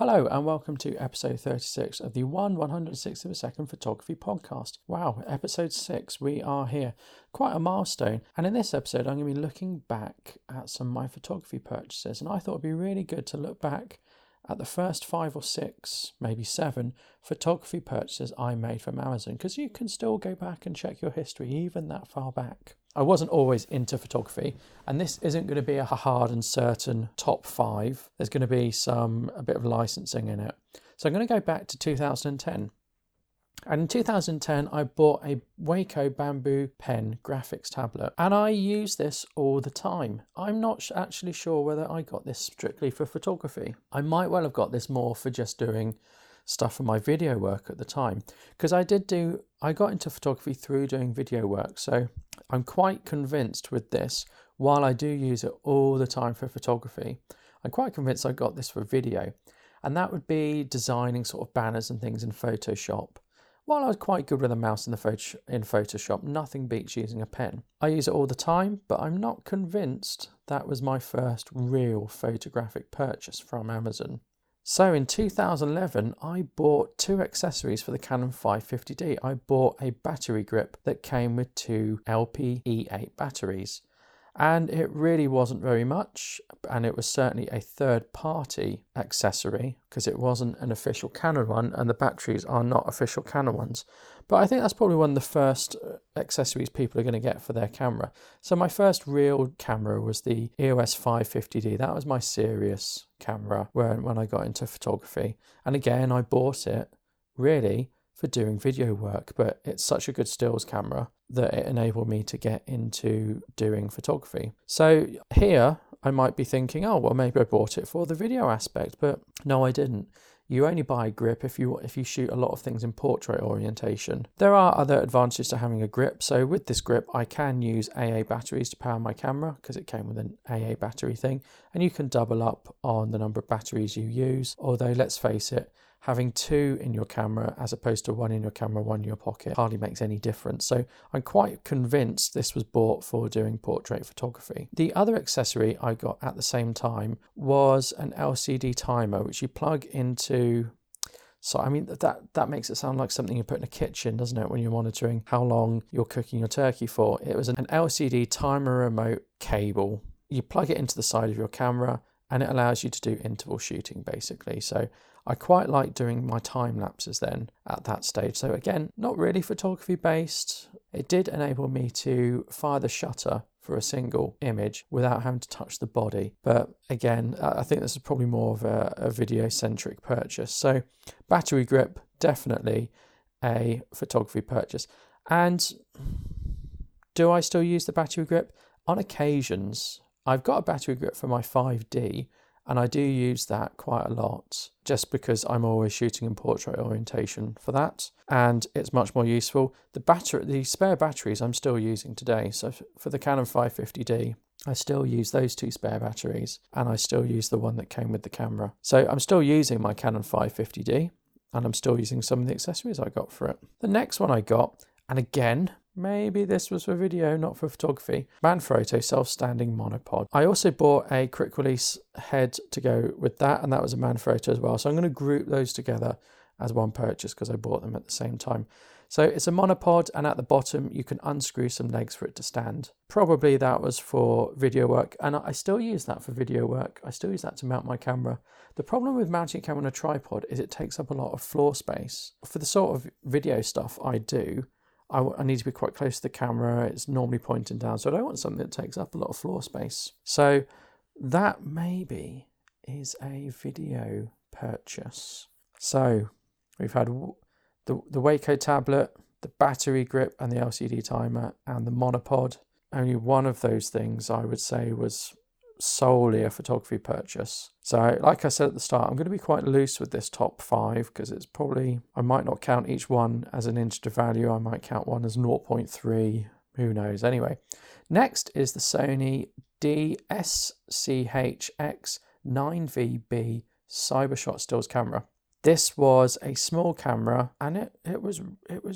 Hello and welcome to episode 36 of the 1/106 of a second photography podcast. Wow, episode 6, we are here. Quite a milestone. And in this episode, I'm going to be looking back at some of my photography purchases. And I thought it'd be really good to look back at the first 5 or 6, maybe 7 photography purchases I made from Amazon, because you can still go back and check your history even that far back. I wasn't always into photography, and this isn't going to be a hard and certain top 5. There's going to be a bit of licensing in it. So I'm going to go back to 2010. And in 2010, I bought a Wacom Bamboo Pen graphics tablet, and I use this all the time. I'm not actually sure whether I got this strictly for photography. I might well have got this more for just doing stuff for my video work at the time, because I got into photography through doing video work. So I'm quite convinced with this, while I do use it all the time for photography, I'm quite convinced I got this for video. And that would be designing sort of banners and things in Photoshop. While I was quite good with a mouse in Photoshop, nothing beats using a pen. I use it all the time, but I'm not convinced that was my first real photographic purchase from Amazon. So in 2011, I bought 2 accessories for the Canon 550D. I bought a battery grip that came with 2 LP E8 batteries. And it really wasn't very much, and it was certainly a third-party accessory because it wasn't an official Canon one, and the batteries are not official Canon ones. But I think that's probably one of the first accessories people are going to get for their camera. So my first real camera was the EOS 550D. That was my serious camera when I got into photography. And again, I bought it really for doing video work, but it's such a good stills camera that it enabled me to get into doing photography. So here I might be thinking, oh, well, maybe I bought it for the video aspect, but no, I didn't. You only buy a grip if you shoot a lot of things in portrait orientation. There are other advantages to having a grip. So with this grip, I can use AA batteries to power my camera because it came with an AA battery thing, and you can double up on the number of batteries you use. Although let's face it, having 2 in your camera as opposed to 1 in your camera, 1 in your pocket hardly makes any difference. So I'm quite convinced this was bought for doing portrait photography. The other accessory I got at the same time was an LCD timer, which you plug into. So I mean, that makes it sound like something you put in a kitchen, doesn't it? When you're monitoring how long you're cooking your turkey for. It was an LCD timer remote cable. You plug it into the side of your camera, and it allows you to do interval shooting basically. So I quite like doing my time lapses then at that stage. So again, not really photography based. It did enable me to fire the shutter for a single image without having to touch the body. But again, I think this is probably more of a video centric purchase. So battery grip, definitely a photography purchase. And do I still use the battery grip? On occasions. I've got a battery grip for my 5D, and I do use that quite a lot just because I'm always shooting in portrait orientation for that, and it's much more useful. The spare batteries I'm still using today. So for the Canon 550D, I still use those 2 spare batteries, and I still use the one that came with the camera. So I'm still using my Canon 550D, and I'm still using some of the accessories I got for it. The next one I got, and again, maybe this was for video, not for photography. Manfrotto self-standing monopod. I also bought a quick release head to go with that, and that was a Manfrotto as well. So I'm going to group those together as one purchase because I bought them at the same time. So it's a monopod, and at the bottom you can unscrew some legs for it to stand. Probably that was for video work, and I still use that for video work. I still use that to mount my camera. The problem with mounting a camera on a tripod is it takes up a lot of floor space. For the sort of video stuff I do, I need to be quite close to the camera. It's normally pointing down, so I don't want something that takes up a lot of floor space. So that maybe is a video purchase. So we've had the Wacom tablet, the battery grip, and the LCD timer, and the monopod. Only one of those things I would say was solely a photography purchase. So like I said at the start, I'm going to be quite loose with this top 5 because it's probably, I might not count each one as an integer value. I might count one as 0.3, who knows. Anyway, next is the Sony DSC-HX9VB Cybershot stills camera. This was a small camera, and it was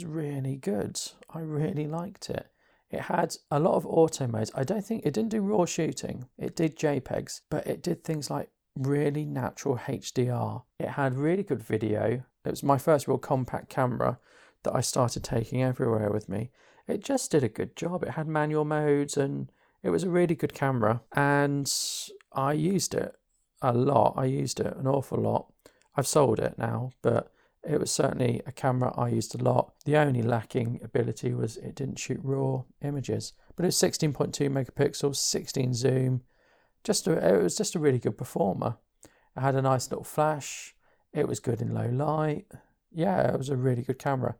really good. I really liked it. It had a lot of auto modes. I don't think it didn't do raw shooting. It did JPEGs, but it did things like really natural HDR. It had really good video. It was my first real compact camera that I started taking everywhere with me. It just did a good job. It had manual modes and it was a really good camera, and I used it a lot. I used it an awful lot. I've sold it now, but it was certainly a camera I used a lot. The only lacking ability was it didn't shoot raw images, but it's 16.2 megapixels, 16 zoom. It was just a really good performer. It had a nice little flash. It was good in low light. Yeah, it was a really good camera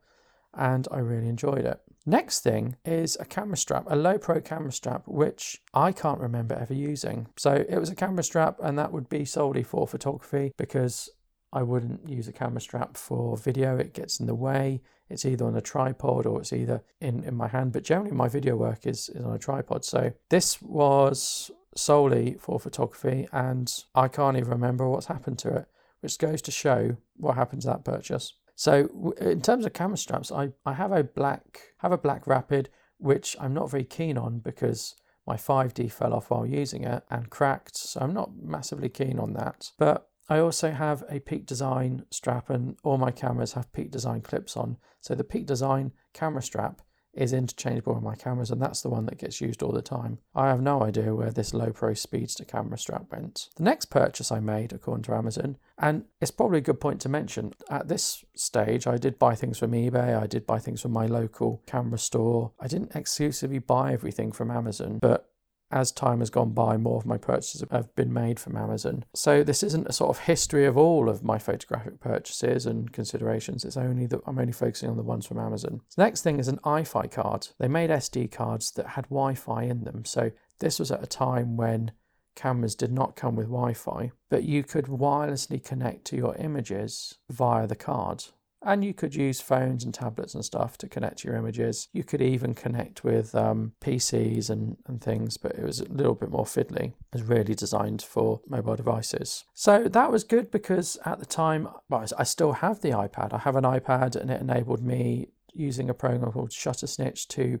and I really enjoyed it. Next thing is a camera strap, a Lowepro camera strap, which I can't remember ever using. So it was a camera strap and that would be solely for photography because I wouldn't use a camera strap for video. It gets in the way. It's either on a tripod or it's either in my hand, but generally my video work is on a tripod. So this was solely for photography and I can't even remember what's happened to it, which goes to show what happened to that purchase. So in terms of camera straps, I have a black Rapid, which I'm not very keen on because my 5D fell off while using it and cracked. So I'm not massively keen on that, but I also have a Peak Design strap and all my cameras have Peak Design clips on. So the Peak Design camera strap is interchangeable with my cameras and that's the one that gets used all the time. I have no idea where this Lowepro Speedster camera strap went. The next purchase I made, according to Amazon, and it's probably a good point to mention, at this stage I did buy things from eBay, I did buy things from my local camera store. I didn't exclusively buy everything from Amazon, but as time has gone by, more of my purchases have been made from Amazon. So this isn't a sort of history of all of my photographic purchases and considerations. It's only that I'm only focusing on the ones from Amazon. The next thing is an Eye-Fi card. They made SD cards that had Wi-Fi in them. So this was at a time when cameras did not come with Wi-Fi, but you could wirelessly connect to your images via the card. And you could use phones and tablets and stuff to connect to your images. You could even connect with PCs and things, but it was a little bit more fiddly. It was really designed for mobile devices. So that was good because at the time, well, I still have the iPad. I have an iPad and it enabled me, using a program called Shutter Snitch, to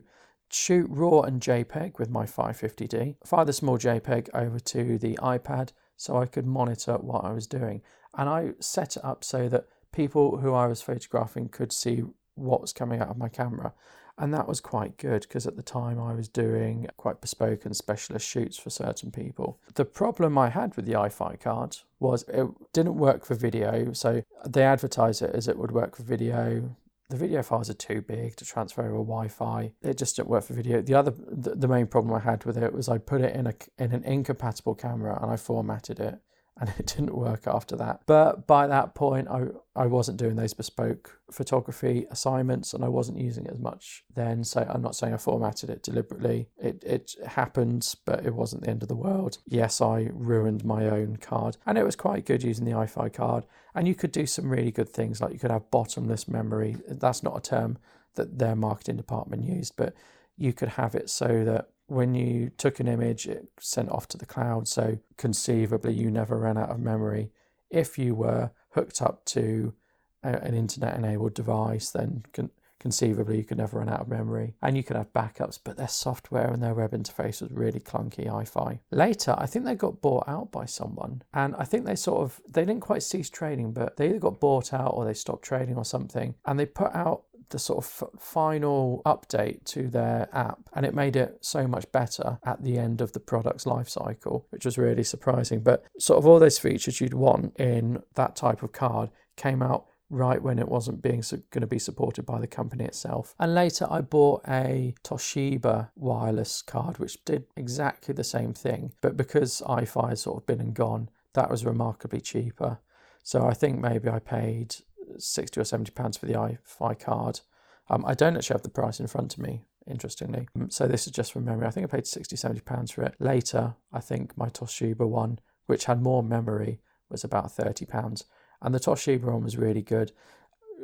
shoot RAW and JPEG with my 550D. Fire the small JPEG over to the iPad so I could monitor what I was doing. And I set it up so that people who I was photographing could see what was coming out of my camera. And that was quite good because at the time I was doing quite bespoke and specialist shoots for certain people. The problem I had with the Eye-Fi card was it didn't work for video. So they advertised it as it would work for video. The video files are too big to transfer over Wi-Fi. It just didn't work for video. The main problem I had with it was I put it in an incompatible camera and I formatted it. And it didn't work after that. But by that point, I wasn't doing those bespoke photography assignments and I wasn't using it as much then. So I'm not saying I formatted it deliberately. It happened, but it wasn't the end of the world. Yes, I ruined my own card and it was quite good using the Eye-Fi card. And you could do some really good things, like you could have bottomless memory. That's not a term that their marketing department used, but you could have it so that when you took an image, it sent off to the cloud. So conceivably, you never ran out of memory. If you were hooked up to an internet-enabled device, then conceivably, you could never run out of memory. And you could have backups, but their software and their web interface was really clunky, Eye-Fi. Later, I think they got bought out by someone. And I think they didn't quite cease trading, but they either got bought out or they stopped trading or something. And they put out the sort of final update to their app, and it made it so much better at the end of the product's life cycle, which was really surprising. But sort of all those features you'd want in that type of card came out right when it wasn't going to be supported by the company itself. And later I bought a Toshiba wireless card, which did exactly the same thing, but because Eye-Fi has sort of been and gone, that was remarkably cheaper. So I think maybe I paid £60 or £70 for the Eye-Fi card. I don't actually have the price in front of me, interestingly. So this is just from memory. I think I paid £60, £70 for it. Later, I think my Toshiba one, which had more memory, was about £30. And the Toshiba one was really good.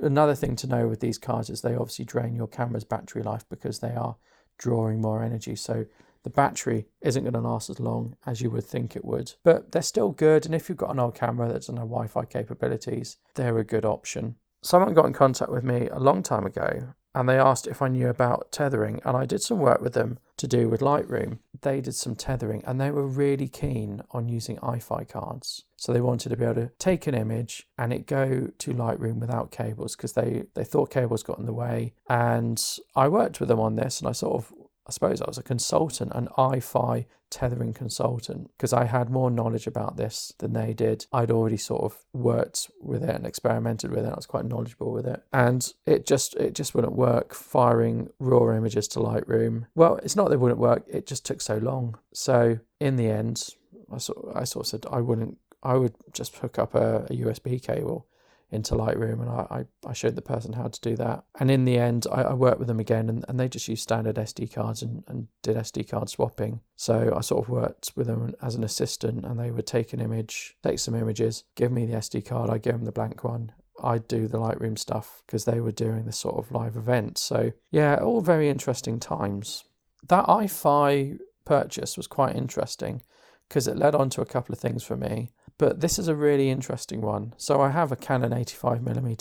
Another thing to know with these cards is they obviously drain your camera's battery life because they are drawing more energy. So the battery isn't going to last as long as you would think it would, but they're still good. And if you've got an old camera that doesn't have Wi-Fi capabilities, they're a good option. Someone got in contact with me a long time ago and they asked if I knew about tethering, and I did some work with them to do with Lightroom. They did some tethering, and they were really keen on using Eye-Fi cards. So they wanted to be able to take an image and it go to Lightroom without cables, because they thought cables got in the way. And I worked with them on this, and I was a consultant, an Eye-Fi tethering consultant, because I had more knowledge about this than they did. I'd already sort of worked with it and experimented with it. I was quite knowledgeable with it. And it just wouldn't work firing raw images to Lightroom. Well, it's not that it wouldn't work, it just took so long. So in the end, I sort of said I would just hook up a USB cable into Lightroom, and I showed the person how to do that. And in the end, I worked with them again, and they just used standard SD cards and did SD card swapping. So I sort of worked with them as an assistant, and they would take some images, give me the SD card, I give them the blank one, I'd do the Lightroom stuff, because they were doing this sort of live event. So yeah, all very interesting times. That Eye-Fi purchase was quite interesting, because it led on to a couple of things for me. But this is a really interesting one. So I have a Canon 85mm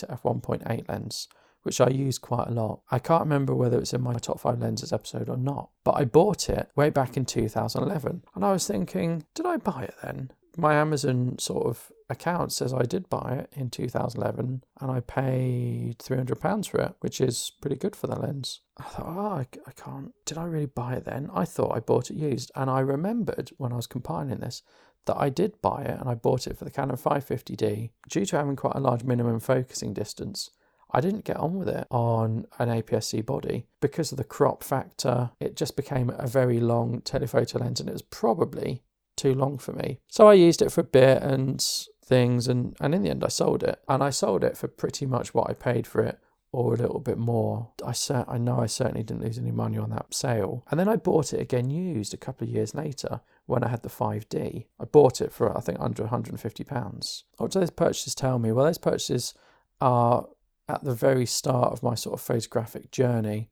f1.8 lens, which I use quite a lot. I can't remember whether it's in my top 5 lenses episode or not, but I bought it way back in 2011. And I was thinking, did I buy it then? My Amazon sort of account says I did buy it in 2011, and I paid £300 for it, which is pretty good for the lens. I thought, I can't, did I really buy it then? I thought I bought it used. And I remembered when I was compiling this, that I did buy it, and I bought it for the Canon 550D. Due to having quite a large minimum focusing distance, I didn't get on with it on an APS-C body because of the crop factor. It just became a very long telephoto lens, and it was probably too long for me. So I used it for a bit and things, and in the end I sold it. And I sold it for pretty much what I paid for it, or a little bit more. I know I certainly didn't lose any money on that sale. And then I bought it again used a couple of years later when I had the 5D. I bought it for, I think, under £150. What do those purchases tell me? Well, those purchases are at the very start of my sort of photographic journey,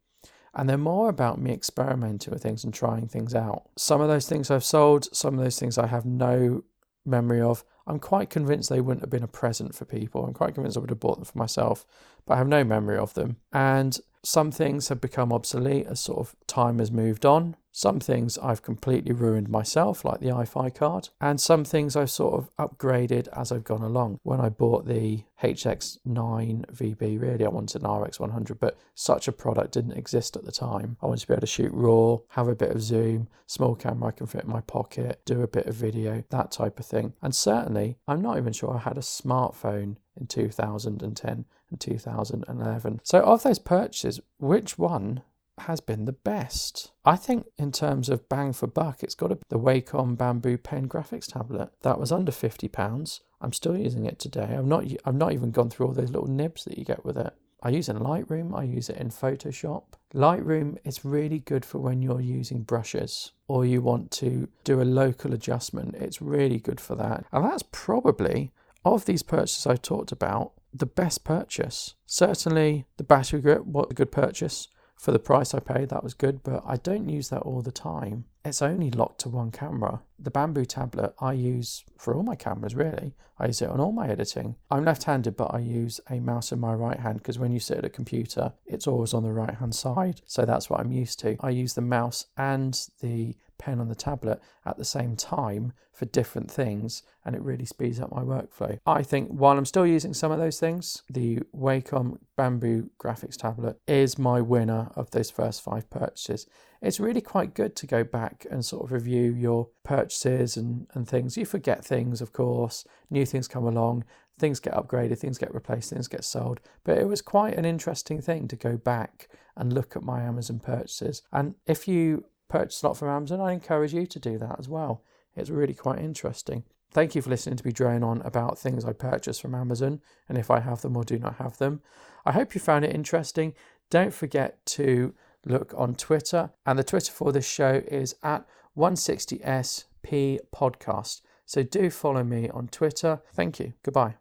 and they're more about me experimenting with things and trying things out. Some of those things I've sold, some of those things I have no memory of. I'm quite convinced they wouldn't have been a present for people. I'm quite convinced I would have bought them for myself, but I have no memory of them. And some things have become obsolete as sort of time has moved on. Some things I've completely ruined myself, like the Eye-Fi card. And some things I've sort of upgraded as I've gone along. When I bought the HX9VB, really I wanted an RX100, but such a product didn't exist at the time. I wanted to be able to shoot raw, have a bit of zoom, small camera I can fit in my pocket, do a bit of video, that type of thing. And certainly, I'm not even sure I had a smartphone in 2010 and 2011. So of those purchases, which one has been the best? I think in terms of bang for buck, it's got to be the Wacom Bamboo Pen graphics tablet. That was under £50. I'm still using it today. I've not even gone through all those little nibs that you get with it. I use it in Lightroom, I use it in Photoshop. Lightroom is really good for when you're using brushes or you want to do a local adjustment. It's really good for that. And that's probably, of these purchases I talked about, the best purchase. Certainly the battery grip was a good purchase. For the price I paid, that was good, but I don't use that all the time. It's only locked to one camera. The Bamboo tablet I use for all my cameras, really. I use it on all my editing. I'm left-handed, but I use a mouse in my right hand, because when you sit at a computer, it's always on the right-hand side, so that's what I'm used to. I use the mouse and the pen on the tablet at the same time for different things, and it really speeds up my workflow. I think while I'm still using some of those things, the Wacom Bamboo graphics tablet is my winner of those first 5 purchases. It's really quite good to go back and sort of review your purchases and things. You forget things, of course, new things come along, things get upgraded, things get replaced, things get sold. But it was quite an interesting thing to go back and look at my Amazon purchases. And if you purchase a lot from Amazon, I encourage you to do that as well. It's really quite interesting. Thank you for listening to me drone on about things I purchase from Amazon and if I have them or do not have them. I hope you found it interesting. Don't forget to look on Twitter, and the Twitter for this show is at 160SP podcast. So do follow me on Twitter. Thank you. Goodbye.